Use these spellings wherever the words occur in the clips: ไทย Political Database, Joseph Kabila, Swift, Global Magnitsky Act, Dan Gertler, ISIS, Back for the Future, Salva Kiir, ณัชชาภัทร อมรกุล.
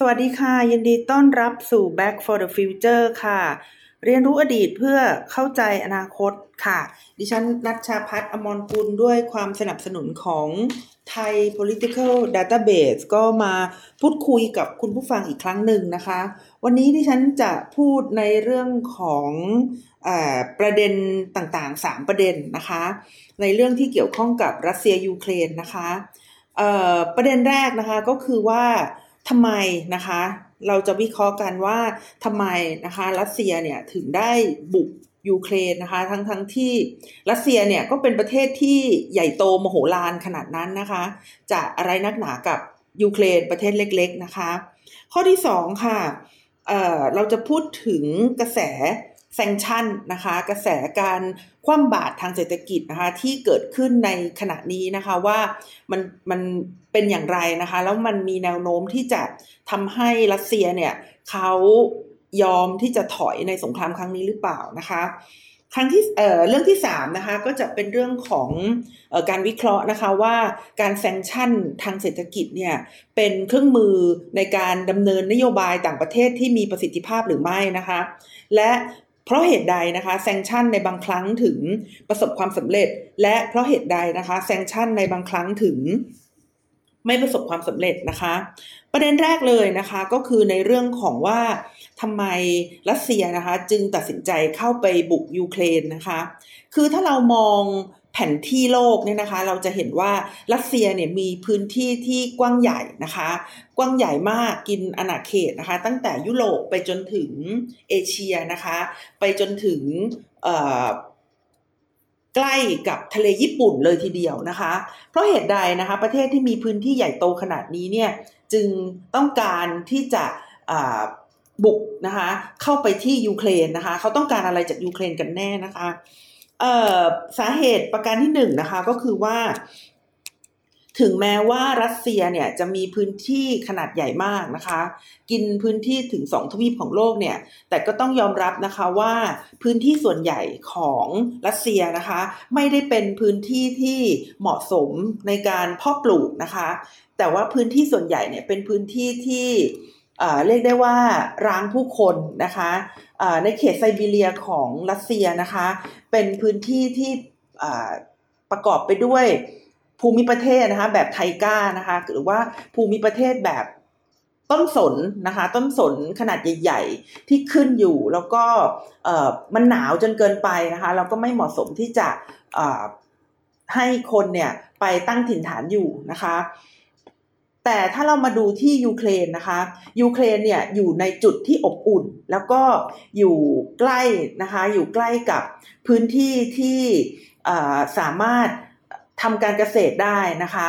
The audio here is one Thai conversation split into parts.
สวัสดีค่ะยินดีต้อนรับสู่ Back for the Future ค่ะเรียนรู้อดีตเพื่อเข้าใจอนาคตค่ะดิฉันณัชชาภัทร อมรกุลด้วยความสนับสนุนของไทย Political Database ก็มาพูดคุยกับคุณผู้ฟังอีกครั้งหนึ่งนะคะวันนี้ดิฉันจะพูดในเรื่องของประเด็นต่างๆ3ประเด็นนะคะในเรื่องที่เกี่ยวข้องกับรัสเซียยูเครนนะคะประเด็นแรกนะคะก็คือว่าทำไมนะคะเราจะวิเคราะห์กันว่าทำไมนะคะรัสเซียเนี่ยถึงได้บุกยูเครนนะคะทั้งที่รัสเซียเนี่ยก็เป็นประเทศที่ใหญ่โตมโหฬารขนาดนั้นนะคะจะอะไรนักหนากับยูเครนประเทศเล็กๆนะคะข้อที่สองค่ะเราจะพูดถึงกระแสแซงชั่นนะคะกระแสการคว่ำบาตรทางเศรษฐกิจนะคะที่เกิดขึ้นในขณะนี้นะคะว่ามันเป็นอย่างไรนะคะแล้วมันมีแนวโน้มที่จะทำให้รัสเซียเนี่ยเขายอมที่จะถอยในสงครามครั้งนี้หรือเปล่านะคะครั้งที่เรื่องที่3นะคะก็จะเป็นเรื่องของการวิเคราะห์นะคะว่าการแซงชั่นทางเศรษฐกิจเนี่ยเป็นเครื่องมือในการดำเนินนโยบายต่างประเทศที่มีประสิทธิภาพหรือไม่นะคะและเพราะเหตุใดนะคะแซงชั่นในบางครั้งถึงประสบความสำเร็จและเพราะเหตุใดนะคะแซงชั่นในบางครั้งถึงไม่ประสบความสำเร็จนะคะประเด็นแรกเลยนะคะก็คือในเรื่องของว่าทำไมรัสเซียนะคะจึงตัดสินใจเข้าไปบุกยูเครนนะคะคือถ้าเรามองแผนที่โลกเนี่ยนะคะเราจะเห็นว่ารัสเซียเนี่ยมีพื้นที่ที่กว้างใหญ่นะคะกว้างใหญ่มากกินอาณาเขตนะคะตั้งแต่ยุโรปไปจนถึงเอเชียนะคะไปจนถึงใกล้กับทะเลญี่ปุ่นเลยทีเดียวนะคะเพราะเหตุใดนะคะประเทศที่มีพื้นที่ใหญ่โตขนาดนี้เนี่ยจึงต้องการที่จะบุกนะคะเข้าไปที่ยูเครนนะคะเขาต้องการอะไรจากยูเครนกันแน่นะคะสาเหตุประการที่1นะคะก็คือว่าถึงแม้ว่ารัสเซียเนี่ยจะมีพื้นที่ขนาดใหญ่มากนะคะกินพื้นที่ถึง2ทวีปของโลกเนี่ยแต่ก็ต้องยอมรับนะคะว่าพื้นที่ส่วนใหญ่ของรัสเซียนะคะไม่ได้เป็นพื้นที่ที่เหมาะสมในการเพาะปลูกนะคะแต่ว่าพื้นที่ส่วนใหญ่เนี่ยเป็นพื้นที่ที่เรียกได้ว่าร้างผู้คนนะคะในเขตไซบีเรียของรัสเซียนะคะเป็นพื้นที่ที่ประกอบไปด้วยภูมิประเทศนะคะแบบไทก้านะคะหรือว่าภูมิประเทศแบบต้นสนนะคะต้นสนขนาดใหญ่ๆที่ขึ้นอยู่แล้วก็มันหนาวจนเกินไปนะคะแล้วก็ไม่เหมาะสมที่จะให้คนเนี่ยไปตั้งถิ่นฐานอยู่นะคะแต่ถ้าเรามาดูที่ยูเครนนะคะยูเครนเนี่ยอยู่ในจุดที่อบอุ่นแล้วก็อยู่ใกล้นะคะอยู่ใกล้กับพื้นที่ที่สามารถทำการเกษตรได้นะคะ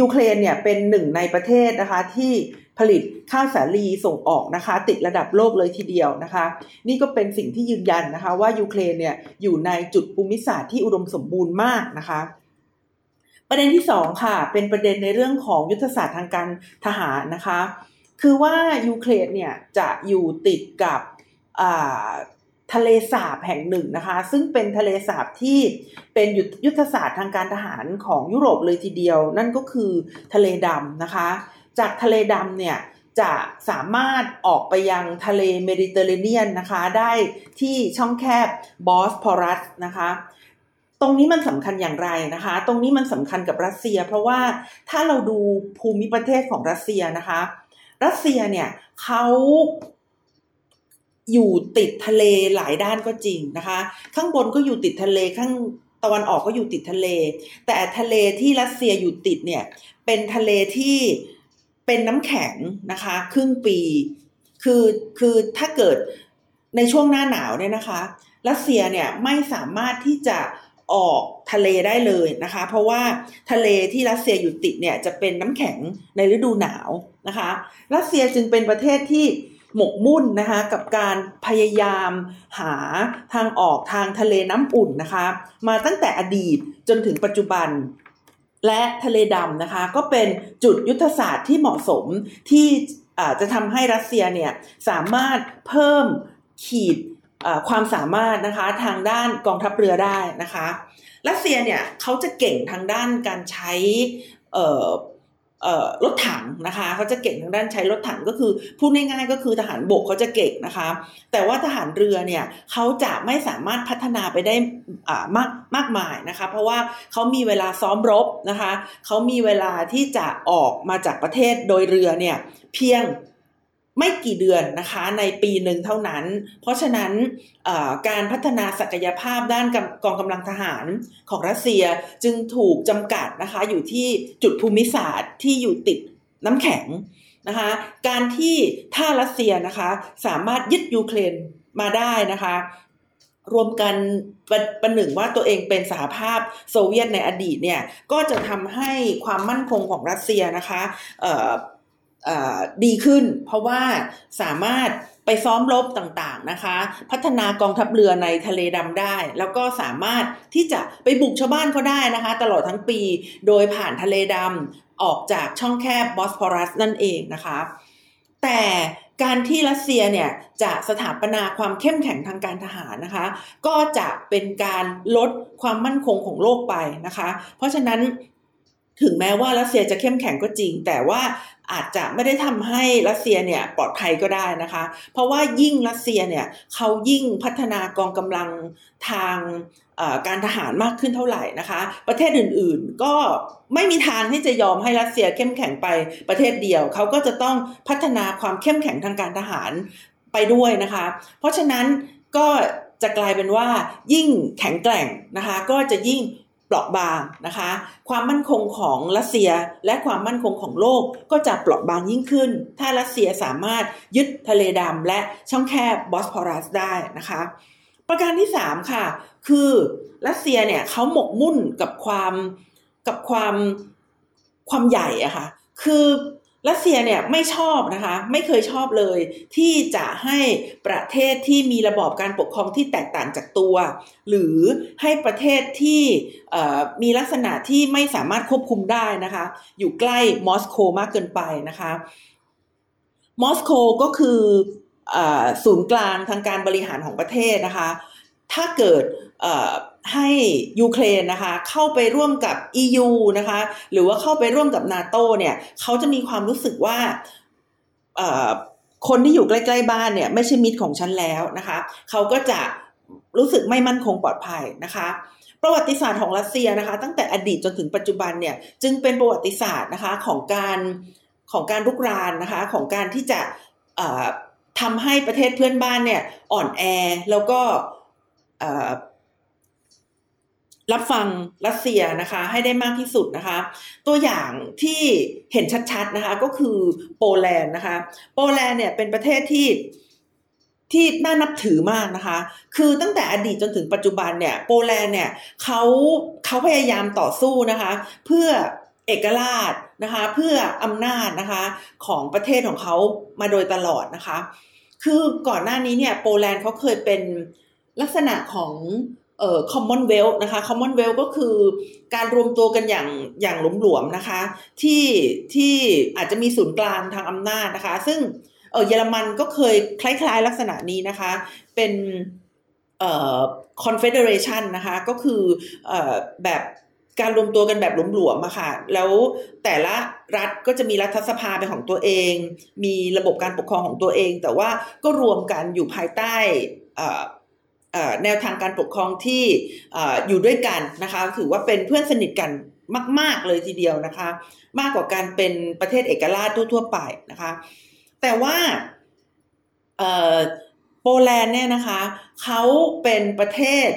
ยูเครนเนี่ยเป็นหนึ่งในประเทศนะคะที่ผลิตข้าวสาลีส่งออกนะคะติดระดับโลกเลยทีเดียวนะคะนี่ก็เป็นสิ่งที่ยืนยันนะคะว่ายูเครนเนี่ยอยู่ในจุดภูมิศาสตร์ที่อุดมสมบูรณ์มากนะคะประเด็นที่2ค่ะเป็นประเด็นในเรื่องของยุทธศาสตร์ทางการทหารนะคะคือว่ายูเครนเนี่ยจะอยู่ติดกับทะเลสาบแห่งหนึ่งนะคะซึ่งเป็นทะเลสาบที่เป็นยุทธศาสตร์ทางการทหารของยุโรปเลยทีเดียวนั่นก็คือทะเลดำนะคะจากทะเลดำเนี่ยจะสามารถออกไปยังทะเลเมดิเตอร์เรเนียนนะคะได้ที่ช่องแคบบอสพอรัสนะคะตรงนี้มันสำคัญอย่างไรนะคะตรงนี้มันสำคัญกับรัสเซียเพราะว่าถ้าเราดูภูมิประเทศของรัสเซียนะคะรัสเซียเนี่ยเขาอยู่ติดทะเลหลายด้านก็จริงนะคะข้างบนก็อยู่ติดทะเลข้างตะวันออกก็อยู่ติดทะเลแต่ทะเลที่รัสเซียอยู่ติดเนี่ยเป็นทะเลที่เป็นน้ำแข็งนะคะครึ่งปีคือถ้าเกิดในช่วงหน้าหนาวเนี่ยนะคะรัสเซียเนี่ยไม่สามารถที่จะออกทะเลได้เลยนะคะเพราะว่าทะเลที่รัสเซียอยู่ติดเนี่ยจะเป็นน้ำแข็งในฤดูหนาวนะคะรัสเซียจึงเป็นประเทศที่หมกมุ่นนะคะกับการพยายามหาทางออกทางทะเลน้ำอุ่นนะคะมาตั้งแต่อดีตจนถึงปัจจุบันและทะเลดำนะคะก็เป็นจุดยุทธศาสตร์ที่เหมาะสมที่จะทำให้รัสเซียเนี่ยสามารถเพิ่มขีดความสามารถนะคะทางด้านกองทัพเรือได้นะคะรัสเซียเนี่ยเขาจะเก่งทางด้านการใช้ รถถังนะคะเขาจะเก่งทางด้านใช้รถถังก็คือพูดง่ายๆก็คือทหารบกเขาจะเก่งนะคะแต่ว่าทหารเรือเนี่ยเขาจะไม่สามารถพัฒนาไปได้มากมายนะคะเพราะว่าเขามีเวลาซ้อมรบนะคะเขามีเวลาที่จะออกมาจากประเทศโดยเรือเนี่ยเพียงไม่กี่เดือนนะคะในปีหนึ่งเท่านั้นเพราะฉะนั้นการพัฒนาศักยภาพด้านกองกำลังทหารของรัสเซียจึงถูกจำกัดนะคะอยู่ที่จุดภูมิศาสตร์ที่อยู่ติดน้ำแข็งนะคะการที่ถ้ารัสเซียนะคะสามารถยึดยูเครนมาได้นะคะรวมกันประหนึ่งว่าตัวเองเป็นสหภาพโซเวียตในอดีตเนี่ยก็จะทำให้ความมั่นคงของรัสเซียนะคะดีขึ้นเพราะว่าสามารถไปซ้อมรบต่างๆนะคะพัฒนากองทัพเรือในทะเลดำได้แล้วก็สามารถที่จะไปบุกชาวบ้านเขาได้นะคะตลอดทั้งปีโดยผ่านทะเลดำออกจากช่องแคบบอสฟอรัสนั่นเองนะคะแต่การที่รัสเซียเนี่ยจะสถาปนาความเข้มแข็งทางการทหารนะคะก็จะเป็นการลดความมั่นคงของโลกไปนะคะเพราะฉะนั้นถึงแม้ว่ารัสเซียจะเข้มแข็งก็จริงแต่ว่าอาจจะไม่ได้ทำให้รัสเซียเนี่ยปลอดภัยก็ได้นะคะเพราะว่ายิ่งรัสเซียเนี่ยเขายิ่งพัฒนากองกำลังทางการทหารมากขึ้นเท่าไหร่นะคะประเทศอื่นๆก็ไม่มีทางที่จะยอมให้รัสเซียเข้มแข็งไปประเทศเดียวเขาก็จะต้องพัฒนาความเข้มแข็งทางการทหารไปด้วยนะคะเพราะฉะนั้นก็จะกลายเป็นว่ายิ่งแข็งแกร่งนะคะก็จะยิ่งเปราะบางนะคะความมั่นคงของรัสเซียและความมั่นคงของโลกก็จะเปราะบางยิ่งขึ้นถ้ารัสเซียสามารถยึดทะเลดำและช่องแคบบอสฟอรัสได้นะคะประการที่3ค่ะคือรัสเซียเนี่ยเขาหมกมุ่นกับความใหญ่อะค่ะคือรัสเซียเนี่ยไม่ชอบนะคะไม่เคยชอบเลยที่จะให้ประเทศที่มีระบอบการปกครองที่แตกต่างจากตัวหรือให้ประเทศที่มีลักษณะที่ไม่สามารถควบคุมได้นะคะอยู่ใกล้มอสโกมากเกินไปนะคะมอสโกก็คือศูนย์กลางทางการบริหารของประเทศนะคะถ้าเกิดให้ยูเครนนะคะเข้าไปร่วมกับ EU นะคะหรือว่าเข้าไปร่วมกับ NATO เนี่ยเขาจะมีความรู้สึกว่าคนที่อยู่ใกล้ๆบ้านเนี่ยไม่ใช่มิตรของฉันแล้วนะคะเขาก็จะรู้สึกไม่มั่นคงปลอดภัยนะคะประวัติศาสตร์ของรัสเซียนะคะตั้งแต่อดีตจนถึงปัจจุบันเนี่ยจึงเป็นประวัติศาสตร์นะคะของการรุกรานนะคะของการที่จะทำให้ประเทศเพื่อนบ้านเนี่ยอ่อนแอแล้วก็รับฟังรัสเซียนะคะให้ได้มากที่สุดนะคะตัวอย่างที่เห็นชัดๆนะคะก็คือโปแลนด์นะคะโปแลนด์เนี่ยเป็นประเทศที่น่านับถือมากนะคะคือตั้งแต่อดีตจนถึงปัจจุบันเนี่ยโปแลนด์เนี่ยเขาพยายามต่อสู้นะคะเพื่อเอกราชนะคะเพื่ออำนาจนะคะของประเทศของเขามาโดยตลอดนะคะคือก่อนหน้านี้เนี่ยโปแลนด์เขาเคยเป็นลักษณะของCommonwealth นะคะ Commonwealth ก็คือการรวมตัวกันอย่างหลวมๆนะคะที่อาจจะมีศูนย์กลางทางอำนาจนะคะซึ่งเยอรมันก็เคยคล้ายๆลักษณะนี้นะคะเป็นConfederation นะคะก็คือแบบการรวมตัวกันแบบหลวมๆอะค่ะแล้วแต่ละรัฐก็จะมีรัฐสภาเป็นของตัวเองมีระบบการปกครองของตัวเองแต่ว่าก็รวมกันอยู่ภายใต้แนวทางการปกครองที่อยู่ด้วยกันนะคะถือว่าเป็นเพื่อนสนิทกันมากๆเลยทีเดียวนะคะมากกว่าการเป็นประเทศเอกราชทั่วๆไปนะคะแต่ว่าโปแลนด์เนี่ยนะคะเขาเป็นประเทศ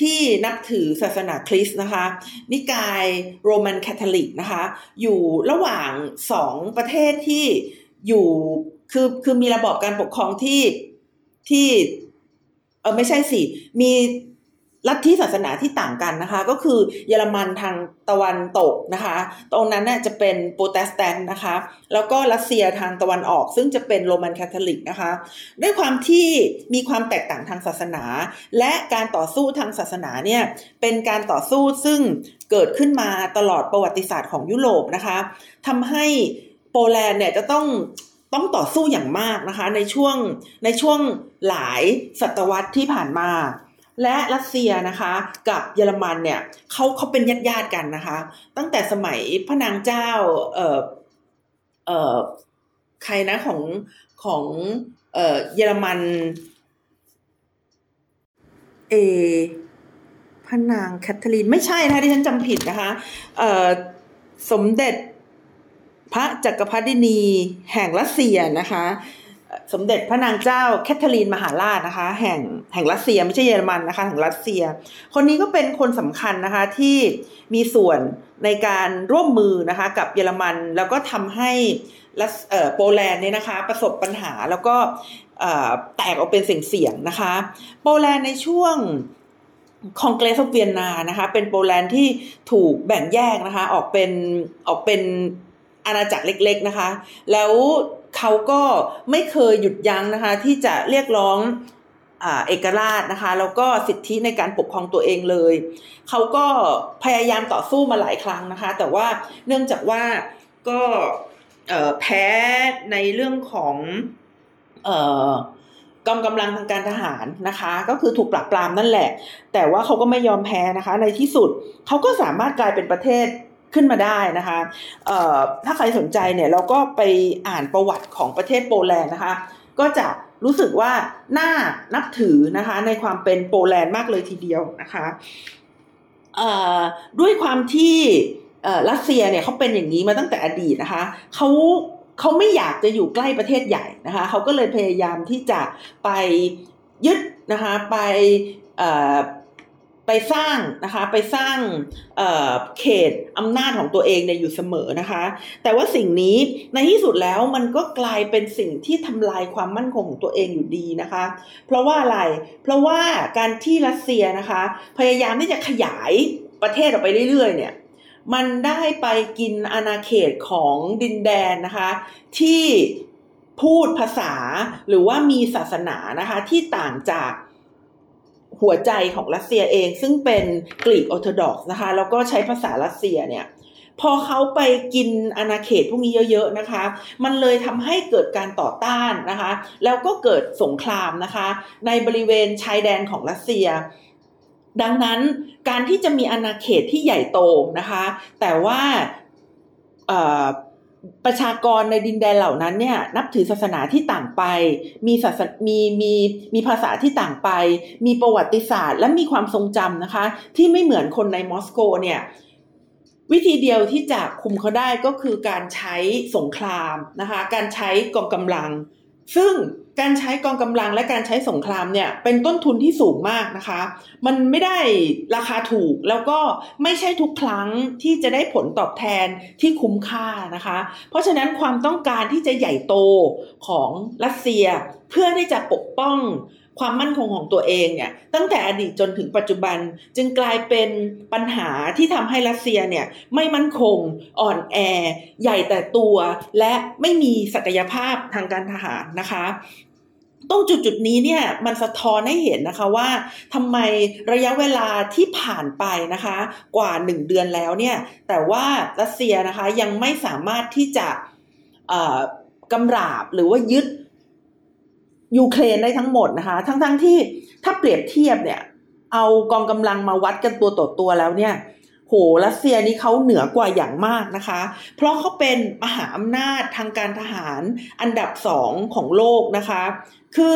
ที่นับถือศาสนาคริสต์นะคะนิกายโรมันคาทอลิกนะคะอยู่ระหว่าง2ประเทศที่อยู่คือมีระบอบการปกครองที่ไม่ใช่สิมีลัทธิศาสนาที่ต่างกันนะคะก็คือเยอรมันทางตะวันตกนะคะตรงนั้นน่ะจะเป็นโปรเตสแตนต์นะคะแล้วก็รัสเซียทางตะวันออกซึ่งจะเป็นโรมันคาทอลิกนะคะด้วยความที่มีความแตกต่างทางศาสนาและการต่อสู้ทางศาสนาเนี่ยเป็นการต่อสู้ซึ่งเกิดขึ้นมาตลอดประวัติศาสตร์ของยุโรปนะคะทำให้โปแลนด์เนี่ยจะต้องต่อสู้อย่างมากนะคะในช่วงหลายศตวรรษที่ผ่านมาและรัสเซียนะคะกับเยอรมันเนี่ยเขาเป็นญาติกันนะคะตั้งแต่สมัยพระนางเจ้า ใครนะของเยอรมันพระนางแคทเธอรีนไม่ใช่นะที่ฉันจำผิดนะคะสมเด็จพระจักรพรรดินีแห่งรัสเซียนะคะสมเด็จพระนางเจ้าแคทเธอรีนมหาราชนะคะแห่งรัสเซียไม่ใช่เยอรมันนะคะแห่งรัสเซียคนนี้ก็เป็นคนสำคัญนะคะที่มีส่วนในการร่วมมือนะคะกับเยอรมันแล้วก็ทำให้โปแลนด์เนี่ยนะคะประสบปัญหาแล้วก็แตกออกเป็นเสี่ยงๆนะคะโปแลนด์ในช่วงคองเกรสของเวียนนานะคะเป็นโปแลนด์ที่ถูกแบ่งแยกนะคะออกเป็นอาณาจักรเล็กๆนะคะแล้วเขาก็ไม่เคยหยุดยั้งนะคะที่จะเรียกร้องเอกราชนะคะแล้วก็สิทธิในการปกครองตัวเองเลยเขาก็พยายามต่อสู้มาหลายครั้งนะคะแต่ว่าเนื่องจากว่าก็แพ้ในเรื่องของกองกำลังทางการทหารนะคะก็คือถูกปราบปรามนั่นแหละแต่ว่าเขาก็ไม่ยอมแพ้นะคะในที่สุดเขาก็สามารถกลายเป็นประเทศขึ้นมาได้นะคะถ้าใครสนใจเนี่ยเราก็ไปอ่านประวัติของประเทศโปแลนด์นะคะก็จะรู้สึกว่าน่านับถือนะคะในความเป็นโปแลนด์มากเลยทีเดียวนะคะด้วยความที่รัสเซียเนี่ยเขาเป็นอย่างนี้มาตั้งแต่อดีตนะคะเขาไม่อยากจะอยู่ใกล้ประเทศใหญ่นะคะเขาก็เลยพยายามที่จะไปยึดนะคะไปสร้างนะคะไปสร้างเขตอำนาจของตัวเองเนี่ยอยู่เสมอนะคะแต่ว่าสิ่งนี้ในที่สุดแล้วมันก็กลายเป็นสิ่งที่ทำลายความมั่นคงของตัวเองอยู่ดีนะคะเพราะว่าอะไรเพราะว่าการที่รัสเซียนะคะพยายามที่จะขยายประเทศออกไปเรื่อยๆเนี่ยมันได้ไปกินอาณาเขตของดินแดนนะคะที่พูดภาษาหรือว่ามีศาสนานะคะที่ต่างจากหัวใจของรัสเซียเองซึ่งเป็นกรีกออร์โธดอกซ์นะคะแล้วก็ใช้ภาษารัสเซียเนี่ยพอเขาไปกินอาณาเขตพวกนี้เยอะๆนะคะมันเลยทำให้เกิดการต่อต้านนะคะแล้วก็เกิดสงครามนะคะในบริเวณชายแดนของรัสเซียดังนั้นการที่จะมีอาณาเขตที่ใหญ่โตนะคะแต่ว่าประชากรในดินแดนเหล่านั้นเนี่ยนับถือศาสนาที่ต่างไปมีภาษาที่ต่างไปมีประวัติศาสตร์และมีความทรงจำนะคะที่ไม่เหมือนคนในมอสโกเนี่ยวิธีเดียวที่จะคุมเขาได้ก็คือการใช้สงครามนะคะการใช้กองกำลังซึ่งการใช้กองกำลังและการใช้สงครามเนี่ยเป็นต้นทุนที่สูงมากนะคะมันไม่ได้ราคาถูกแล้วก็ไม่ใช่ทุกครั้งที่จะได้ผลตอบแทนที่คุ้มค่านะคะเพราะฉะนั้นความต้องการที่จะใหญ่โตของรัสเซียเพื่อที่จะปกป้องความมั่นคงของตัวเองเนี่ยตั้งแต่อดีตจนถึงปัจจุบันจึงกลายเป็นปัญหาที่ทำให้รัสเซียเนี่ยไม่มั่นคงอ่อนแอใหญ่แต่ตัวและไม่มีศักยภาพทางการทหารนะคะตรงจุดๆนี้เนี่ยมันสะท้อนให้เห็นนะคะว่าทำไมระยะเวลาที่ผ่านไปนะคะกว่า1เดือนแล้วเนี่ยแต่ว่ารัสเซียนะคะยังไม่สามารถที่จะกำราบหรือว่ายึดยูเครนได้ทั้งหมดนะคะทั้งที่ถ้าเปรียบเทียบเนี่ยเอากองกำลังมาวัดกันตัวต่อตัวแล้วเนี่ยโหรัสเซียนี่เขาเหนือกว่าอย่างมากนะคะเพราะเขาเป็นมหาอำนาจทางการทหารอันดับ2ของโลกนะคะคือ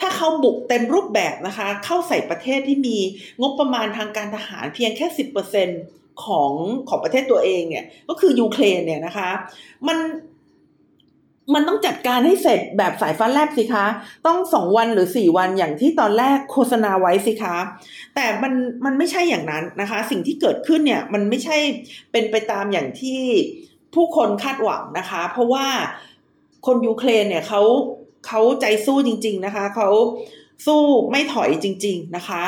ถ้าเขาบุกเต็มรูปแบบนะคะเข้าใส่ประเทศที่มีงบประมาณทางการทหารเพียงแค่ 10% ของประเทศตัวเองเนี่ยก็คือยูเครนเนี่ยนะคะมันต้องจัดการให้เสร็จแบบสายฟ้าแลบสิคะต้อง2วันหรือ4วันอย่างที่ตอนแรกโฆษณาไว้สิคะแต่มันไม่ใช่อย่างนั้นนะคะสิ่งที่เกิดขึ้นเนี่ยมันไม่ใช่เป็นไปตามอย่างที่ผู้คนคาดหวังนะคะเพราะว่าคนยูเครนเนี่ยเขาใจสู้จริงๆนะคะเขาสู้ไม่ถอยจริงๆนะคะ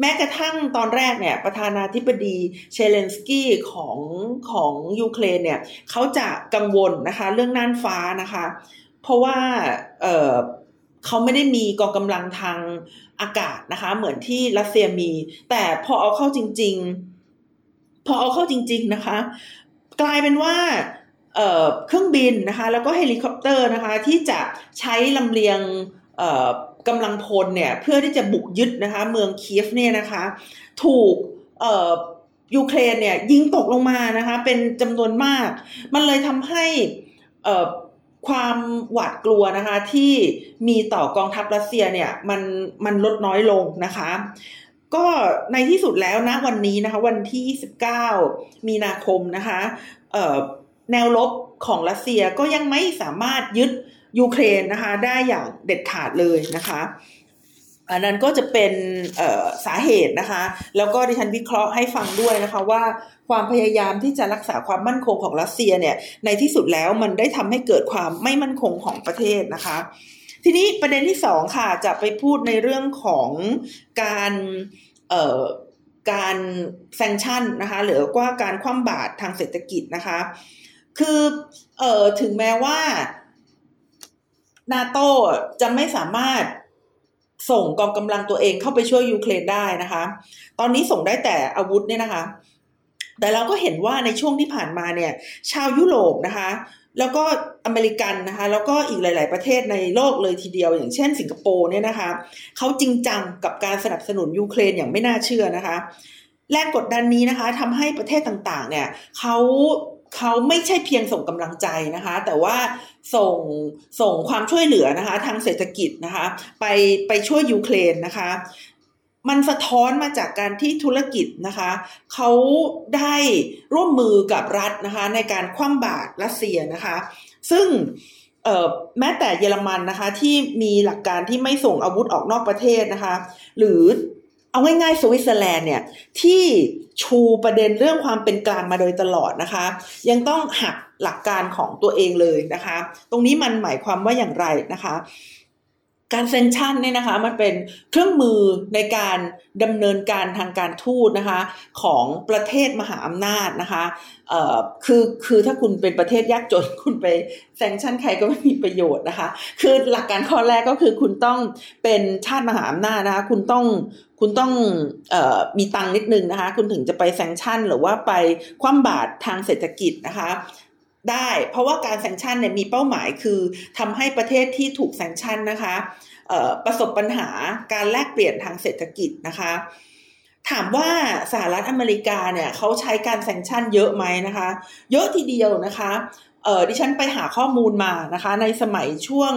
แม้กระทั่งตอนแรกเนี่ยประธานาธิบดีเชเลนสกี้ของยูเครนเนี่ยเขาจะกังวลนะคะเรื่องน่านฟ้านะคะเพราะว่าเขาไม่ได้มีกองกำลังทางอากาศนะคะเหมือนที่รัสเซียมีแต่พอเอาเข้าจริงๆนะคะกลายเป็นว่าเครื่องบินนะคะแล้วก็เฮลิคอปเตอร์นะคะที่จะใช้ลำเลียงกำลังพลเนี่ยเพื่อที่จะบุกยึดนะคะเมืองเคียฟเนี่ยนะคะถูกยูเครนเนี่ยยิงตกลงมานะคะเป็นจำนวนมากมันเลยทำให้ ความหวาดกลัวนะคะที่มีต่อกองทัพรัสเซียเนี่ยมันลดน้อยลงนะคะก็ในที่สุดแล้วนะวันนี้นะคะวันที่29มีนาคมนะคะแนวรบของรัสเซียก็ยังไม่สามารถยึดยูเครนนะคะได้อย่างเด็ดขาดเลยนะคะอันนั้นก็จะเป็นสาเหตุนะคะแล้วก็ดิฉันวิเคราะห์ให้ฟังด้วยนะคะว่าความพยายามที่จะรักษาความมั่นคงของรัสเซียเนี่ยในที่สุดแล้วมันได้ทำให้เกิดความไม่มั่นคงของประเทศนะคะทีนี้ประเด็นที่สองค่ะจะไปพูดในเรื่องของการแซงชั่นนะคะหรือว่าการคว่ำบาตรทางเศรษฐกิจนะคะคือถึงแม้ว่านาโต้จะไม่สามารถส่งกองกำลังตัวเองเข้าไปช่วยยูเครนได้นะคะตอนนี้ส่งได้แต่อาวุธเนี่ยนะคะแต่เราก็เห็นว่าในช่วงที่ผ่านมาเนี่ยชาวยุโรปนะคะแล้วก็อเมริกันนะคะแล้วก็อีกหลายๆประเทศในโลกเลยทีเดียวอย่างเช่นสิงคโปร์เนี่ยนะคะเขาจริงจังกับการสนับสนุนยูเครนอย่างไม่น่าเชื่อนะคะแรงกดดันนี้นะคะทำให้ประเทศต่างๆเนี่ยเขาไม่ใช่เพียงส่งกำลังใจนะคะแต่ว่าส่งความช่วยเหลือนะคะทางเศรษฐกิจนะคะไปช่วยยูเครนนะคะมันสะท้อนมาจากการที่ธุรกิจนะคะเขาได้ร่วมมือกับรัฐนะคะในการคว่ำบาตรรัสเซียนะคะซึ่งแม้แต่เยอรมันนะคะที่มีหลักการที่ไม่ส่งอาวุธออกนอกประเทศนะคะหรือเอาง่ายๆสวิตเซอร์แลนด์เนี่ยที่ชูประเด็นเรื่องความเป็นกลางมาโดยตลอดนะคะยังต้องหักหลักการของตัวเองเลยนะคะตรงนี้มันหมายความว่าอย่างไรนะคะการเซ็นชั่นเนี่ยนะคะมันเป็นเครื่องมือในการดำเนินการทางการทูตนะคะของประเทศมหาอำนาจนะคะคือถ้าคุณเป็นประเทศยากจนคุณไปเซ็นชั่นใครก็ไม่มีประโยชน์นะคะคือหลักการข้อแรกก็คือคุณต้องเป็นชาติมหาอำนาจนะคะคุณต้องมีตังค์นิดนึงนะคะคุณถึงจะไปเซ็นชั่นหรือว่าไปคว่ำบาตรทางเศรษฐกิจนะคะได้เพราะว่าการแซงชั่นเนี่ยมีเป้าหมายคือทำให้ประเทศที่ถูกแซงชั่นนะคะประสบปัญหาการแลกเปลี่ยนทางเศรษฐกิจนะคะถามว่าสหรัฐอเมริกาเนี่ยเขาใช้การแซงชั่นเยอะไหมนะคะเยอะทีเดียวนะคะดิฉันไปหาข้อมูลมานะคะในสมัยช่วง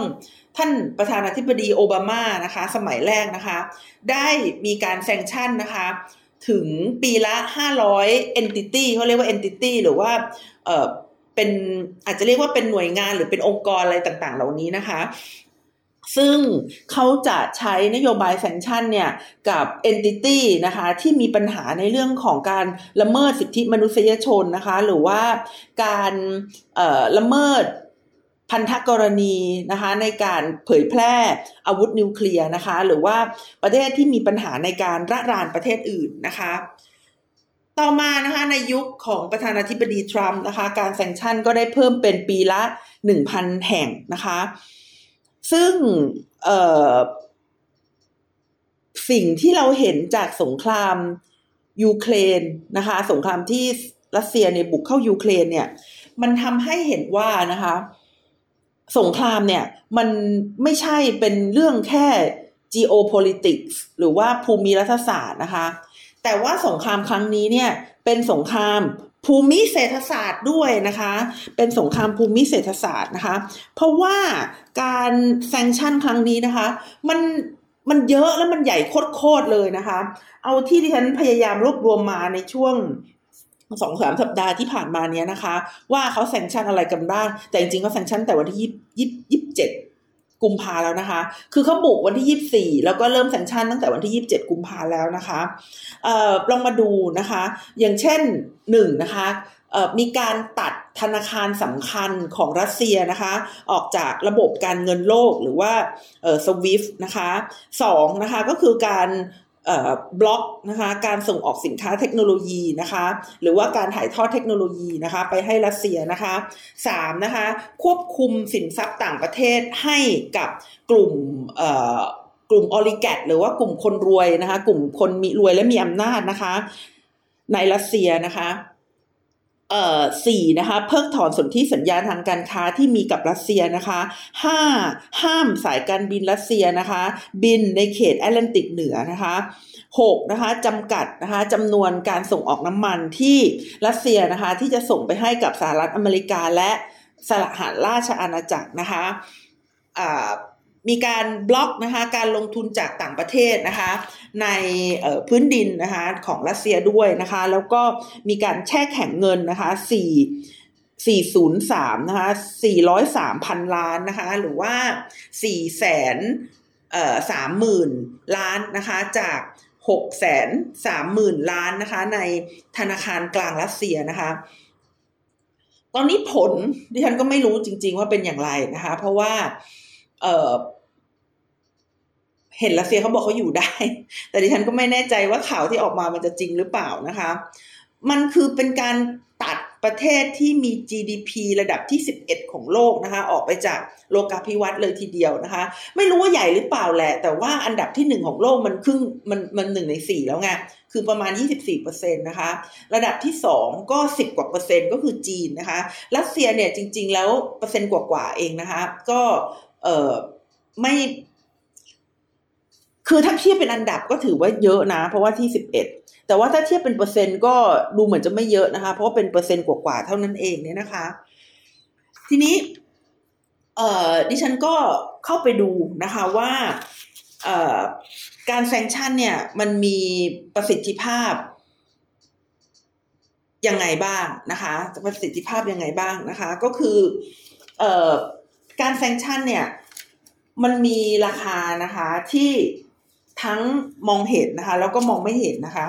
ท่านประธานาธิบดีโอบามานะคะสมัยแรกนะคะได้มีการแซงชั่นนะคะถึงปีละ500 entity เขาเรียกว่า entity หรือว่าเป็นอาจจะเรียกว่าเป็นหน่วยงานหรือเป็นองค์กรอะไรต่างๆเหล่านี้นะคะซึ่งเขาจะใช้นโยบายแซงชั่นเนี่ยกับ entity นะคะที่มีปัญหาในเรื่องของการละเมิดสิทธิมนุษยชนนะคะหรือว่าการละเมิดพันธกรณีนะคะในการเผยแพร่อาวุธนิวเคลียร์นะคะหรือว่าประเทศที่มีปัญหาในการระรานประเทศอื่นนะคะต่อมานะคะในยุคของประธานาธิบดีทรัมป์นะคะการแซงชั่นก็ได้เพิ่มเป็นปีละ 1,000 แห่งนะคะซึ่งสิ่งที่เราเห็นจากสงครามยูเครนนะคะสงครามที่รัสเซียเนี่ยบุกเข้ายูเครนเนี่ยมันทำให้เห็นว่านะคะสงครามเนี่ยมันไม่ใช่เป็นเรื่องแค่ geopolitics หรือว่าภูมิรัฐศาสตร์นะคะแต่ว่าสงครามครั้งนี้เนี่ยเป็นสงครามภูมิเศรษฐศาสตร์ด้วยนะคะเป็นสงครามภูมิเศรษฐศาสตร์นะคะเพราะว่าการแซงชั่นครั้งนี้นะคะมันเยอะและมันใหญ่โคตรเลยนะคะเอาที่ดิฉันพยายามรวบรวมมาในช่วง 2-3 สัปดาห์ที่ผ่านมาเนี้ยนะคะว่าเขาแซงชั่นอะไรกันบ้างแต่จริงๆเขาแซงชั่นแต่วันที่27กุมภาแล้วนะคะคือเขาบุกวันที่24แล้วก็เริ่มแซงชั่นตั้งแต่วันที่27กุมภาแล้วนะคะลองมาดูนะคะอย่างเช่น1นะคะมีการตัดธนาคารสำคัญของรัสเซียนะคะออกจากระบบการเงินโลกหรือว่าSwift นะคะ2นะคะก็คือการบล็อกนะคะการส่งออกสินค้าเทคโนโลยีนะคะหรือว่าการถ่ายทอดเทคโนโลยีนะคะไปให้รัสเซียนะคะ3นะคะควบคุมสินทรัพย์ต่างประเทศให้กับกลุ่มออลิแกคหรือว่ากลุ่มคนรวยนะคะกลุ่มคนมีรวยและมีอำนาจนะคะในรัสเซียนะคะ4นะคะเพิกถอนสนธิสัญญาทางการค้าที่มีกับรัสเซียนะคะ5ห้ามสายการบินรัสเซียนะคะบินในเขตแอตแลนติกเหนือนะคะ6นะคะจำกัดนะคะจำนวนการส่งออกน้ำมันที่รัสเซียนะคะที่จะส่งไปให้กับสหรัฐอเมริกาและ สหราชอาณาจักรนะคะมีการบล็อกนะคะการลงทุนจากต่างประเทศนะคะในพื้นดินนะคะของรัสเซียด้วยนะคะแล้วก็มีการแช่แข็งเงินนะคะ403นะคะ 403,000 ล้านนะคะหรือว่า 430,000 ล้านนะคะจาก 630,000 ล้านนะคะในธนาคารกลางรัสเซียนะคะตอนนี้ผลดิฉันก็ไม่รู้จริงๆว่าเป็นอย่างไรนะคะเพราะว่าเห็นรัสเซียเขาบอกเขาอยู่ได้แต่ดิฉันก็ไม่แน่ใจว่าข่าวที่ออกมามันจะจริงหรือเปล่านะคะมันคือเป็นการตัดประเทศที่มี GDP ระดับที่11ของโลกนะคะออกไปจากโลกาภิวัตน์เลยทีเดียวนะคะไม่รู้ว่าใหญ่หรือเปล่าแหละแต่ว่าอันดับที่1ของโลกมันครึ่งมัน1ใน4แล้วไงคือประมาณ 24% นะคะระดับที่2ก็10กว่า%ก็คือจีนนะคะรัสเซียเนี่ยจริงๆแล้วเปอร์เซ็นต์กว่าๆเองนะคะก็ไม่คือถ้าเทียบเป็นอันดับก็ถือว่าเยอะนะเพราะว่าที่11แต่ว่าถ้าเทียบเป็นเปอร์เซ็นต์ก็ดูเหมือนจะไม่เยอะนะคะเพราะว่าเป็นเปอร์เซ็นต์กว่าๆเท่านั้นเองเนี่ยนะคะทีนี้ดิฉันก็เข้าไปดูนะคะว่าการแซงชั่นเนี่ยมันมีประสิทธิภาพยังไงบ้างนะคะประสิทธิภาพยังไงบ้างนะคะก็คือการแซงชั่นเนี่ยมันมีราคานะคะที่ทั้งมองเห็นนะคะแล้วก็มองไม่เห็นนะคะ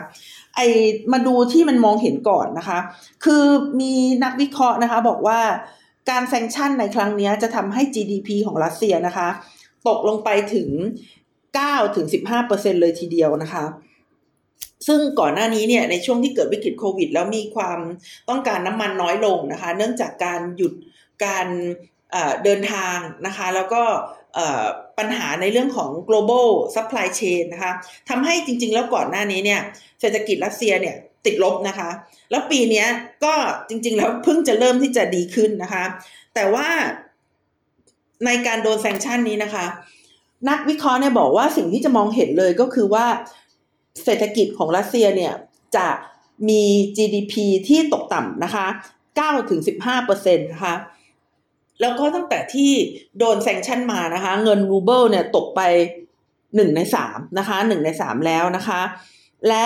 มาดูที่มันมองเห็นก่อนนะคะคือมีนักวิเคราะห์นะคะบอกว่าการแซงชั่นในครั้งนี้จะทำให้ GDP ของรัสเซียนะคะตกลงไปถึง 9-15% เลยทีเดียวนะคะซึ่งก่อนหน้านี้เนี่ยในช่วงที่เกิดวิกฤตโควิดแล้วมีความต้องการน้ำมันน้อยลงนะคะเนื่องจากการหยุดการเดินทางนะคะแล้วก็ปัญหาในเรื่องของ global supply chain นะคะทำให้จริงๆแล้วก่อนหน้านี้เนี่ยเศรษฐกิจรัสเซียเนี่ยติดลบนะคะแล้วปีนี้ก็จริงๆแล้วเพิ่งจะเริ่มที่จะดีขึ้นนะคะแต่ว่าในการโดนแซงชั่นนี้นะคะนักวิเคราะห์เนี่ยบอกว่าสิ่งที่จะมองเห็นเลยก็คือว่าเศรษฐกิจของรัสเซียเนี่ยจะมี GDP ที่ตกต่ำนะคะ 9-15% นะคะแล้วก็ตั้งแต่ที่โดนแซงชั่นมานะคะเงินรูเบิลเนี่ยตกไป1ใน3นะคะ1ใน3แล้วนะคะและ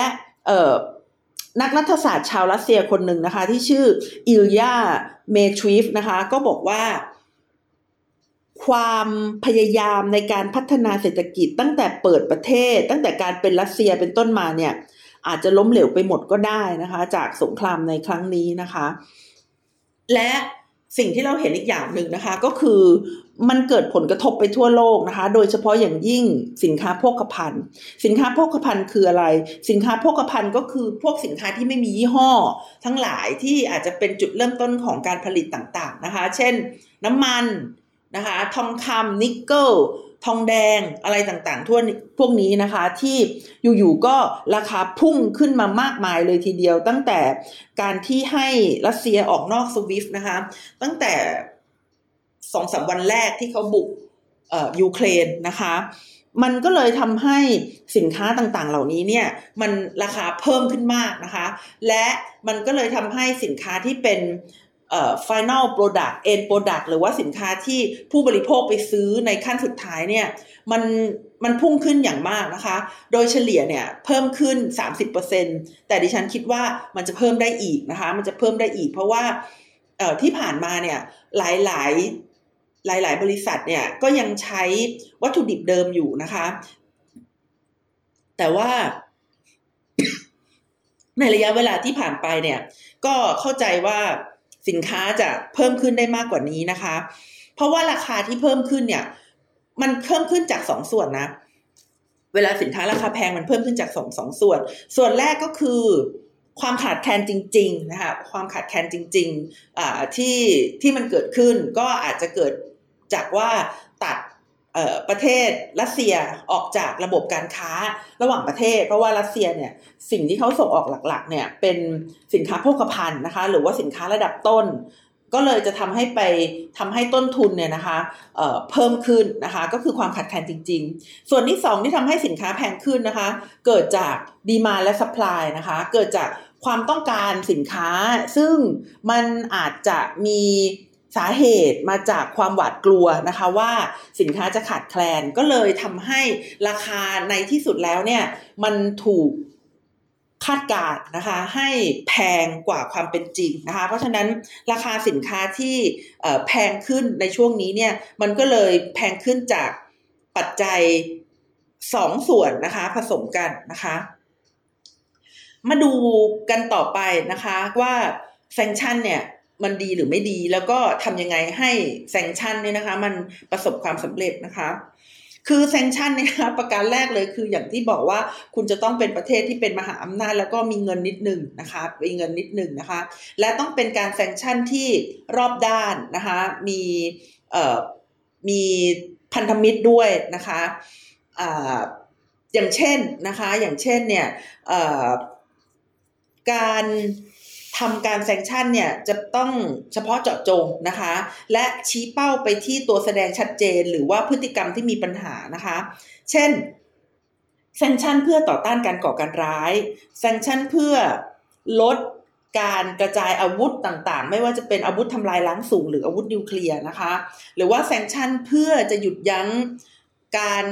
นักนัฐศาสตร์ชาวรัสเซียคนหนึ่งนะคะที่ชื่ออิลยาเมทรีฟนะคะก็บอกว่าความพยายามในการพัฒนาเศรษฐกิจตั้งแต่เปิดประเทศตั้งแต่การเป็นรัสเซียเป็นต้นมาเนี่ยอาจจะล้มเหลวไปหมดก็ได้นะคะจากสงครามในครั้งนี้นะคะและสิ่งที่เราเห็นอีกอย่างหนึ่งนะคะก็คือมันเกิดผลกระทบไปทั่วโลกนะคะโดยเฉพาะอย่างยิ่งสินค้าโภคภัณฑ์สินค้าโภคภัณฑ์คืออะไรสินค้าโภคภัณฑ์ก็คือพวกสินค้าที่ไม่มียี่ห้อทั้งหลายที่อาจจะเป็นจุดเริ่มต้นของการผลิตต่างๆนะคะเช่นน้ำมันนะคะทองคำนิกเกิลทองแดงอะไรต่างๆทั่วพวกนี้นะคะที่อยู่ๆก็ราคาพุ่งขึ้นมามากมายเลยทีเดียวตั้งแต่การที่ให้รัสเซียออกนอก Swift นะคะตั้งแต่ 2-3 วันแรกที่เขาบุกยูเครนนะคะมันก็เลยทำให้สินค้าต่างๆเหล่านี้เนี่ยมันราคาเพิ่มขึ้นมากนะคะและมันก็เลยทำให้สินค้าที่เป็นfinal product end product หรือว่าสินค้าที่ผู้บริโภคไปซื้อในขั้นสุดท้ายเนี่ยมันพุ่งขึ้นอย่างมากนะคะโดยเฉลี่ยเนี่ยเพิ่มขึ้น 30% แต่ดิฉันคิดว่ามันจะเพิ่มได้อีกนะคะมันจะเพิ่มได้อีกเพราะว่าที่ผ่านมาเนี่ยหลายๆบริษัทเนี่ยก็ยังใช้วัตถุดิบเดิมอยู่นะคะแต่ว่า ในระยะเวลาที่ผ่านไปเนี่ยก็เข้าใจว่าสินค้าจะเพิ่มขึ้นได้มากกว่านี้นะคะเพราะว่าราคาที่เพิ่มขึ้นเนี่ยมันเพิ่มขึ้นจาก2ส่วนนะเวลาสินค้าราคาแพงมันเพิ่มขึ้นจาก2ส่วนส่วนแรกก็คือความขาดแคลนจริงๆนะคะความขาดแคลนจริงๆที่มันเกิดขึ้นก็อาจจะเกิดจากว่าตัดประเทศรัสเซียออกจากระบบการค้าระหว่างประเทศเพราะว่ารัสเซียเนี่ยสิ่งที่เขาส่งออกหลักๆเนี่ยเป็นสินค้าโภคภัณฑ์นะคะหรือว่าสินค้าระดับต้นก็เลยจะทำให้ต้นทุนเนี่ยนะคะเพิ่มขึ้นนะคะก็คือความขัดแคลนจริงๆส่วนที่2ที่ทำให้สินค้าแพงขึ้นนะคะเกิดจากดีมานด์และซัพพลายนะคะเกิดจากความต้องการสินค้าซึ่งมันอาจจะมี สาเหตุมาจากความหวาดกลัวนะคะว่าสินค้าจะขาดแคลนก็เลยทำให้ราคาในที่สุดแล้วเนี่ยมันถูกคาดการณ์นะคะให้แพงกว่าความเป็นจริงนะคะเพราะฉะนั้นราคาสินค้าที่แพงขึ้นในช่วงนี้เนี่ยมันก็เลยแพงขึ้นจากปัจจัย2 ส่วนนะคะผสมกันนะคะมาดูกันต่อไปนะคะว่าแซงชั่นเนี่ยมันดีหรือไม่ดีแล้วก็ทำยังไงให้แซงชั่นเนี่ยนะคะมันประสบความสำเร็จนะคะคือแซงชั่นเนี่ยนะคะประการแรกเลยคืออย่างที่บอกว่าคุณจะต้องเป็นประเทศที่เป็นมหาอำนาจแล้วก็มีเงินนิดหนึ่งนะคะมีเงินนิดหนึ่งนะคะและต้องเป็นการแซงชั่นที่รอบด้านนะคะมีพันธมิตรด้วยนะคะอย่างเช่นนะคะอย่างเช่นเนี่ยการทำการแซงชั่นเนี่ยจะต้องเฉพาะเจาะจงนะคะและชี้เป้าไปที่ตัวแสดงชัดเจนหรือว่าพฤติกรรมที่มีปัญหานะคะเช่นแซงชั่นเพื่อต่อต้านการก่อการร้ายแซงชั่นเพื่อลดการกระจายอาวุธต่างๆไม่ว่าจะเป็นอาวุธทำลายล้างสูงหรืออาวุธนิวเคลียร์นะคะหรือว่าแซงชั่นเพื่อจะหยุดยั้งการ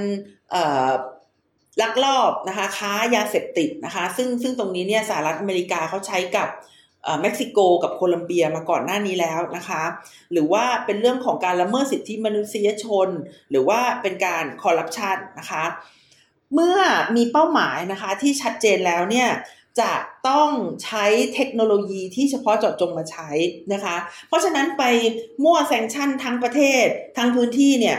ลักลอบนะคะค้ายาเสพติดนะคะซึ่งตรงนี้เนี่ยสหรัฐอเมริกาเขาใช้กับเม็กซิโกกับโคลัมเบียมาก่อนหน้านี้แล้วนะคะหรือว่าเป็นเรื่องของการละเมิดสิทธิมนุษยชนหรือว่าเป็นการคอร์รัปชันนะคะเมื่อมีเป้าหมายนะคะที่ชัดเจนแล้วเนี่ยจะต้องใช้เทคโนโลยีที่เฉพาะเจาะจงมาใช้นะคะเพราะฉะนั้นไปมั่วแซงชั่นทั้งประเทศทั้งพื้นที่เนี่ย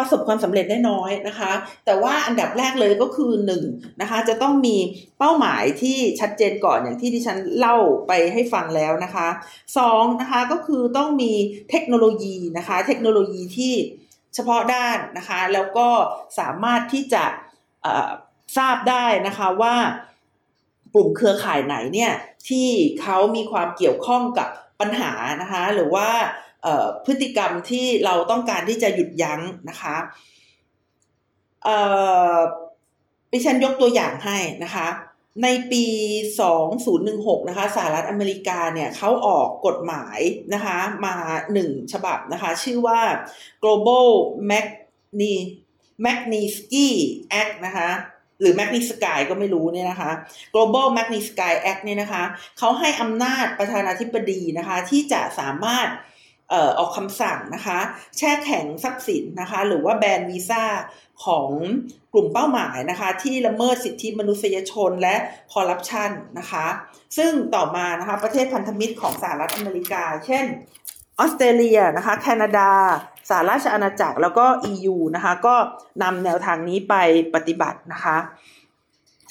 ประสบความสำเร็จได้น้อยนะคะแต่ว่าอันดับแรกเลยก็คือ1นะคะจะต้องมีเป้าหมายที่ชัดเจนก่อนอย่างที่ดิฉันเล่าไปให้ฟังแล้วนะคะ2นะคะก็คือต้องมีเทคโนโลยีนะคะเทคโนโลยีที่เฉพาะด้านนะคะแล้วก็สามารถที่จะทราบได้นะคะว่ากลุ่มเครือข่ายไหนเนี่ยที่เขามีความเกี่ยวข้องกับปัญหานะคะหรือว่าพฤติกรรมที่เราต้องการที่จะหยุดยั้งนะคะดิฉันยกตัวอย่างให้นะคะในปี2016นะคะสหรัฐอเมริกาเนี่ยเขาออกกฎหมายนะคะมา1ฉบับนะคะชื่อว่า Global Magnitsky Act นะคะหรือ Magnitsky ก็ไม่รู้เนี่ยนะคะ Global Magnitsky Act เนี่ยนะคะเขาให้อำนาจประธานาธิบดีนะคะที่จะสามารถออกคำสั่งนะคะแช่แข็งทรัพย์สินนะคะหรือว่าแบนวีซ่าของกลุ่มเป้าหมายนะคะที่ละเมิดสิทธิมนุษยชนและคอร์รัปชันนะคะซึ่งต่อมานะคะประเทศพันธมิตรของสหรัฐอเมริกาเช่นออสเตรเลียนะคะแคนาดาสหราชอาณาจักรแล้วก็ EU นะคะก็นำแนวทางนี้ไปปฏิบัตินะคะ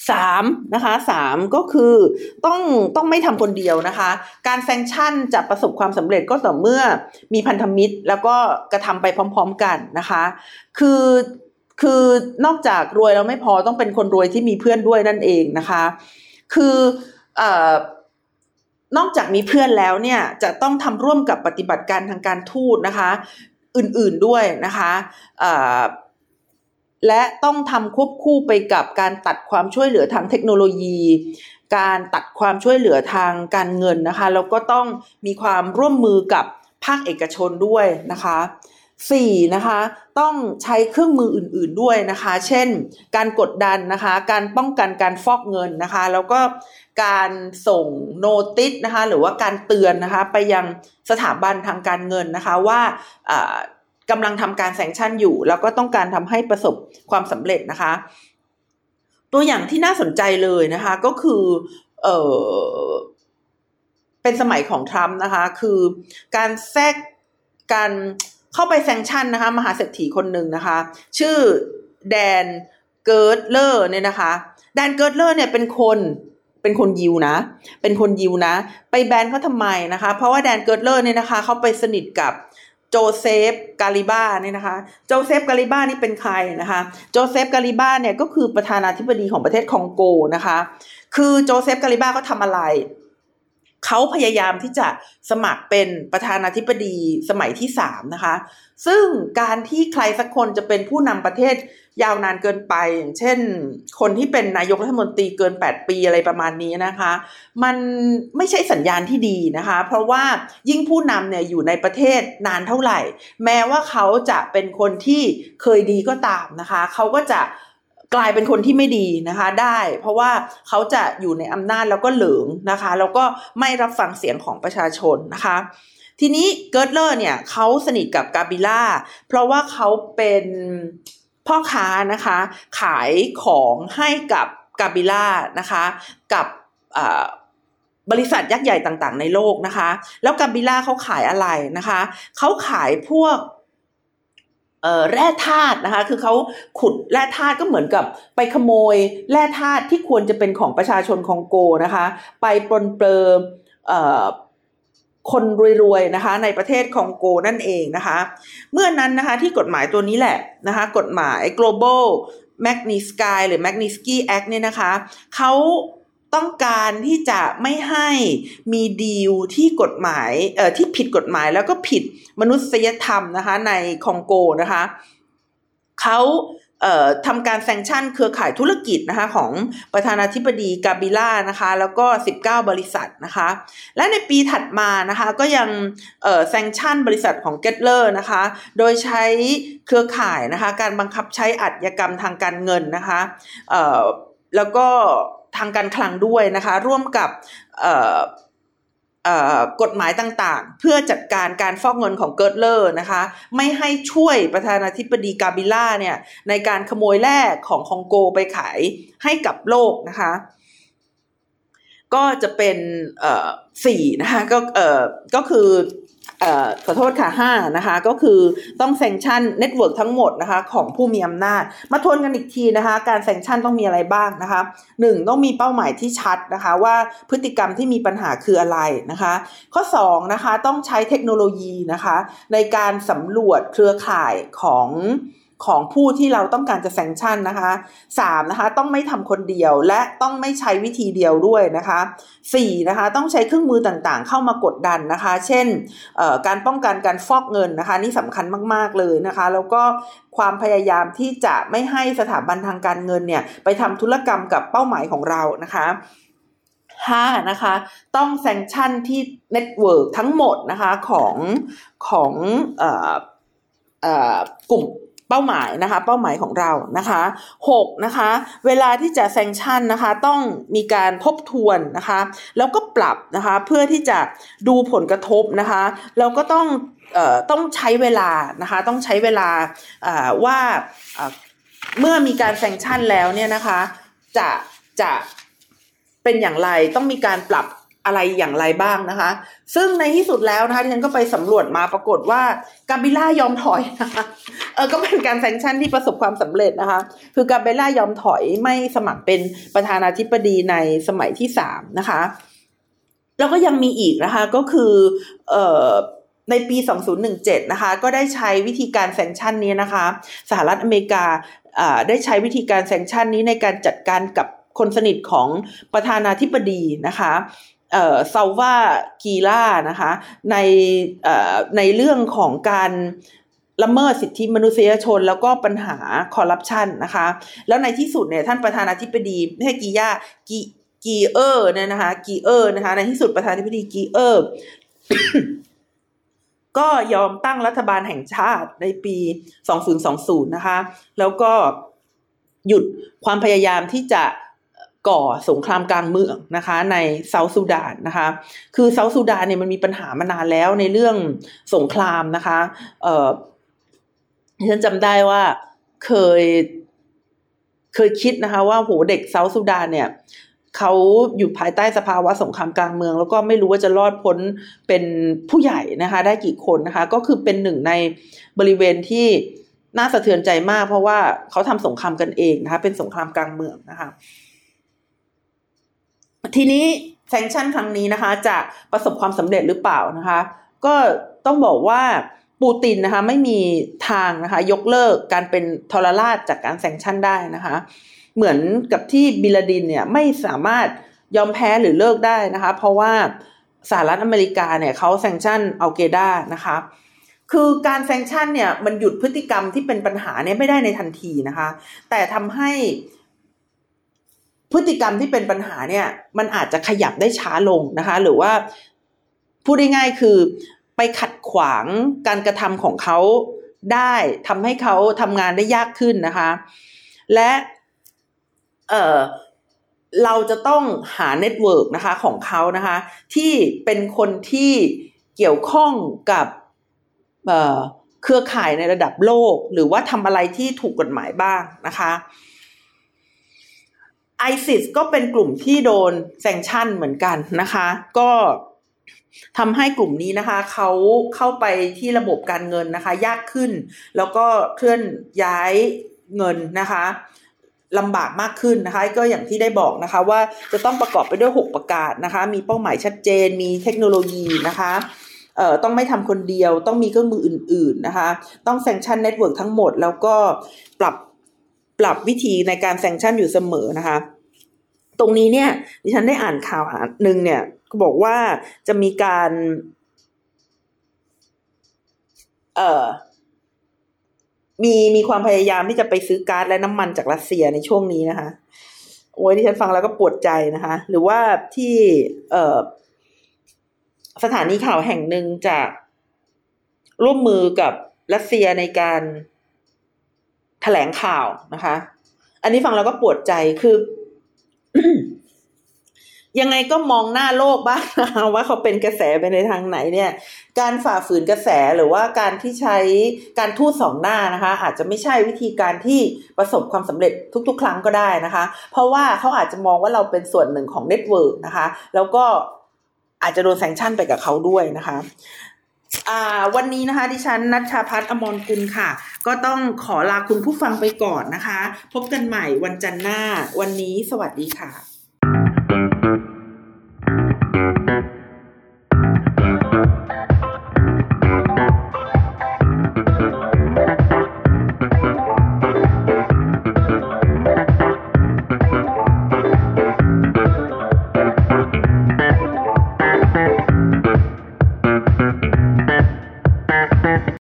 3นะคะ3ก็คือต้องไม่ทำคนเดียวนะคะการแซงชั่นจะประสบความสำเร็จก็ต่อเมื่อมีพันธมิตรแล้วก็กระทำไปพร้อมๆกันนะคะคือนอกจากรวยแล้วไม่พอต้องเป็นคนรวยที่มีเพื่อนด้วยนั่นเองนะคะคือนอกจากมีเพื่อนแล้วเนี่ยจะต้องทำร่วมกับปฏิบัติการทางการทูตนะคะอื่นๆด้วยนะคะและต้องทำควบคู่ไปกับการตัดความช่วยเหลือทางเทคโนโลยีการตัดความช่วยเหลือทางการเงินนะคะแล้วก็ต้องมีความร่วมมือกับภาคเอกชนด้วยนะคะ4นะคะต้องใช้เครื่องมืออื่นๆด้วยนะคะเช่นการกดดันนะคะการป้องกันการฟอกเงินนะคะแล้วก็การส่งโนติสนะคะหรือว่าการเตือนนะคะไปยังสถาบันทางการเงินนะคะว่ากำลังทำการแซงชั่นอยู่แล้วก็ต้องการทำให้ประสบความสำเร็จนะคะตัวอย่างที่น่าสนใจเลยนะคะก็คือเป็นสมัยของทรัมป์นะคะคือการแทรกการเข้าไปแซงชั่นนะคะมหาเศรษฐีคนหนึ่งนะคะชื่อแดนเกิร์ตเลอร์เนี่ยนะคะแดนเกิร์ตเลอร์เนี่ยเป็นคนยิวนะไปแบนเขาทำไมนะคะเพราะว่าแดนเกิร์ตเลอร์เนี่ยนะคะเขาไปสนิทกับโจเซฟกาลิบ้าเนี่ยนะคะโจเซฟกาลิบ้านี่เป็นใครนะคะโจเซฟกาลิบ้าเนี่ยก็คือประธานาธิบดีของประเทศคองโกนะคะคือโจเซฟกาลิบ้าก็ทำอะไร เขาพยายามที่จะสมัครเป็นประธานาธิบดีสมัยที่3นะคะซึ่งการที่ใครสักคนจะเป็นผู้นำประเทศยาวนานเกินไปอย่างเช่นคนที่เป็นนายกรัฐมนตรีเกิน8ปีอะไรประมาณนี้นะคะมันไม่ใช่สัญญาณที่ดีนะคะเพราะว่ายิ่งผู้นำเนี่ยอยู่ในประเทศนานเท่าไหร่แม้ว่าเขาจะเป็นคนที่เคยดีก็ตามนะคะเขาก็จะกลายเป็นคนที่ไม่ดีนะคะได้เพราะว่าเขาจะอยู่ในอำนาจแล้วก็เหลิงนะคะแล้วก็ไม่รับฟังเสียงของประชาชนนะคะทีนี้เกิร์ตเลอร์เนี่ยเขาสนิทกับกาบิล่าเพราะว่าเขาเป็นพ่อค้านะคะขายของให้กับกาบิล่านะคะกับบริษัทยักษ์ใหญ่ต่างๆในโลกนะคะแล้วกาบิล่าเขาขายอะไรนะคะเขาขายพวกแร่ธาตุนะคะคือเขาขุดแร่ธาตุก็เหมือนกับไปขโมยแร่ธาตุที่ควรจะเป็นของประชาชนคองโกนะคะไปปลนเปลือยคนรวยๆนะคะในประเทศคองโกนั่นเองนะคะเมื่อนั้นนะคะที่กฎหมายตัวนี้แหละนะคะกฎหมาย Global Magnitsky หรือ Magnitsky Act เนี่ยนะคะเขาต้องการที่จะไม่ให้มีดีลที่กฎหมายที่ผิดกฎหมายแล้วก็ผิดมนุษยธรรมนะคะในคองโกนะคะเขาทำการแซงชั่นเครือข่ายธุรกิจนะคะของประธานาธิบดีกาบิล่านะคะแล้วก็19บริษัทนะคะและในปีถัดมานะคะก็ยังแซงชั่นบริษัทของเกตเลอร์นะคะโดยใช้เครือข่ายนะคะการบังคับใช้อาชญากรรมทางการเงินนะคะแล้วก็ทางการคลังด้วยนะคะร่วมกับกฎหมายต่างๆเพื่อจัดการการฟอกเงินของเกิร์ตเลอร์นะคะไม่ให้ช่วยประธานาธิบดีกาบิล่าเนี่ยในการขโมยแร่ของคองโกไปขายให้กับโลกนะคะก็จะเป็น4นะคะก็คือขอโทษค่ะ5นะคะก็คือต้องแซงชั่นเน็ตเวิร์กทั้งหมดนะคะของผู้มีอำนาจมาทวนกันอีกทีนะคะการแซงชั่นต้องมีอะไรบ้างนะคะ1ต้องมีเป้าหมายที่ชัดนะคะว่าพฤติกรรมที่มีปัญหาคืออะไรนะคะข้อ2นะคะต้องใช้เทคโนโลยีนะคะในการสำรวจเครือข่ายของผู้ที่เราต้องการจะแซงชั่นนะคะ3นะคะต้องไม่ทำคนเดียวและต้องไม่ใช้วิธีเดียวด้วยนะคะ4นะคะต้องใช้เครื่องมือต่างๆเข้ามากดดันนะคะเช่นการป้องกันการฟอกเงินนะคะนี่สำคัญมากๆเลยนะคะแล้วก็ความพยายามที่จะไม่ให้สถาบันทางการเงินเนี่ยไปทำธุรกรรมกับเป้าหมายของเรานะคะ5นะคะต้องแซงชั่นที่เน็ตเวิร์กทั้งหมดนะคะของกลุ่มเป้าหมายนะคะเป้าหมายของเรานะคะ6นะคะเวลาที่จะแซงชั่นนะคะต้องมีการทบทวนนะคะแล้วก็ปรับนะคะเพื่อที่จะดูผลกระทบนะคะแล้วก็ต้องใช้เวลานะคะต้องใช้เวลาว่าเมื่อมีการแซงชั่นแล้วเนี่ยนะคะจะเป็นอย่างไรต้องมีการปรับอะไรอย่างไรบ้างนะคะซึ่งในที่สุดแล้วนะคะที่ฉันก็ไปสำรวจมาปรากฏว่ากาบิล่ายอมถอยนะคะก็เป็นการแซงชั่นที่ประสบความสำเร็จนะคะคือกาบิล่ายอมถอยไม่สมัครเป็นประธานาธิบดีในสมัยที่3นะคะแล้วก็ยังมีอีกนะคะก็คือในปี2017นะคะก็ได้ใช้วิธีการแซงชั่นนี้นะคะสหรัฐอเมริกาได้ใช้วิธีการแซงชั่นนี้ในการจัดการกับคนสนิทของประธานาธิบดีนะคะซาวากีล่านะคะในเรื่องของการละเมิดสิทธิมนุษยชนแล้วก็ปัญหาคอร์รัปชันนะคะแล้วในที่สุดเนี่ยท่านประธานาธิบดีให้กีเออร์เนี่ยนะคะกีเออร์นะคะในที่สุดประธานาธิบดีกีเออร์ ก็ยอมตั้งรัฐบาลแห่งชาติในปี2020นะคะแล้วก็หยุดความพยายามที่จะก่อสงครามกลางเมืองนะคะในเซาท์ซูดานนะคะคือเซาท์ซูดานเนี่ยมันมีปัญหามานานแล้วในเรื่องสงครามนะคะฉันจำได้ว่าเคยคิดนะคะว่าโหเด็กเซาท์ซูดานเนี่ยเขาอยู่ภายใต้สภาวะสงครามกลางเมืองแล้วก็ไม่รู้ว่าจะรอดพ้นเป็นผู้ใหญ่นะคะได้กี่คนนะคะก็คือเป็นหนึ่งในบริเวณที่น่าสะเทือนใจมากเพราะว่าเขาทำสงครามกันเองนะคะเป็นสงครามกลางเมืองนะคะทีนี้แซงชั่นครั้งนี้นะคะจะประสบความสำเร็จหรือเปล่านะคะก็ต้องบอกว่าปูตินนะคะไม่มีทางนะคะยกเลิกการเป็นทรราชจากการแซงชั่นได้นะคะเหมือนกับที่บินลาดินเนี่ยไม่สามารถยอมแพ้หรือเลิกได้นะคะเพราะว่า สหรัฐอเมริกาเนี่ยเขาแซงชั่นอัลเกด้านะคะคือการแซงชั่นเนี่ยมันหยุดพฤติกรรมที่เป็นปัญหาเนี่ยไม่ได้ในทันทีนะคะแต่ทำให้พฤติกรรมที่เป็นปัญหาเนี่ยมันอาจจะขยับได้ช้าลงนะคะหรือว่าพูดง่ายๆคือไปขัดขวางการกระทำของเขาได้ทำให้เขาทำงานได้ยากขึ้นนะคะและเราจะต้องหาเน็ตเวิร์กนะคะของเขานะคะที่เป็นคนที่เกี่ยวข้องกับเครือข่ายในระดับโลกหรือว่าทำอะไรที่ถูกกฎหมายบ้างนะคะ ISIS ก็เป็นกลุ่มที่โดนแซงชั่นเหมือนกันนะคะก็ทำให้กลุ่มนี้นะคะเขาเข้าไปที่ระบบการเงินนะคะยากขึ้นแล้วก็เคลื่อนย้ายเงินนะคะลำบากมากขึ้นนะคะก็อย่างที่ได้บอกนะคะว่าจะต้องประกอบไปด้วย6ประการนะคะมีเป้าหมายชัดเจนมีเทคโนโลยีนะคะต้องไม่ทำคนเดียวต้องมีเครื่องมืออื่นๆนะคะต้องแซงชั่นเน็ตเวิร์กทั้งหมดแล้วก็ปรับวิธีในการแซงชั่นอยู่เสมอนะคะตรงนี้เนี่ยดิฉันได้อ่านข่าวหนึ่งเนี่ยบอกว่าจะมีการมีความพยายามที่จะไปซื้อก๊าซและน้ำมันจากรัสเซียในช่วงนี้นะคะโอ้ยที่ฉันฟังแล้วก็ปวดใจนะคะหรือว่าที่สถานีข่าวแห่งหนึ่งจะร่วมมือกับรัสเซียในการแถลงข่าวนะคะอันนี้ฟังแล้วก็ปวดใจคือ ยังไงก็มองหน้าโลกบ้างนะคะว่าเขาเป็นกระแสไปในทางไหนเนี่ยการฝ่าฝืนกระแสหรือว่าการที่ใช้การทูตสองหน้านะคะอาจจะไม่ใช่วิธีการที่ประสบความสำเร็จทุกๆครั้งก็ได้นะคะเพราะว่าเขาอาจจะมองว่าเราเป็นส่วนหนึ่งของเน็ตเวิร์กนะคะแล้วก็อาจจะโดนแซงชั่นไปกับเขาด้วยนะคะวันนี้นะคะดิฉันณัชชาภัทร อมรกุลค่ะก็ต้องขอลาคุณผู้ฟังไปก่อนนะคะพบกันใหม่วันจันทร์หน้าวันนี้สวัสดีค่ะ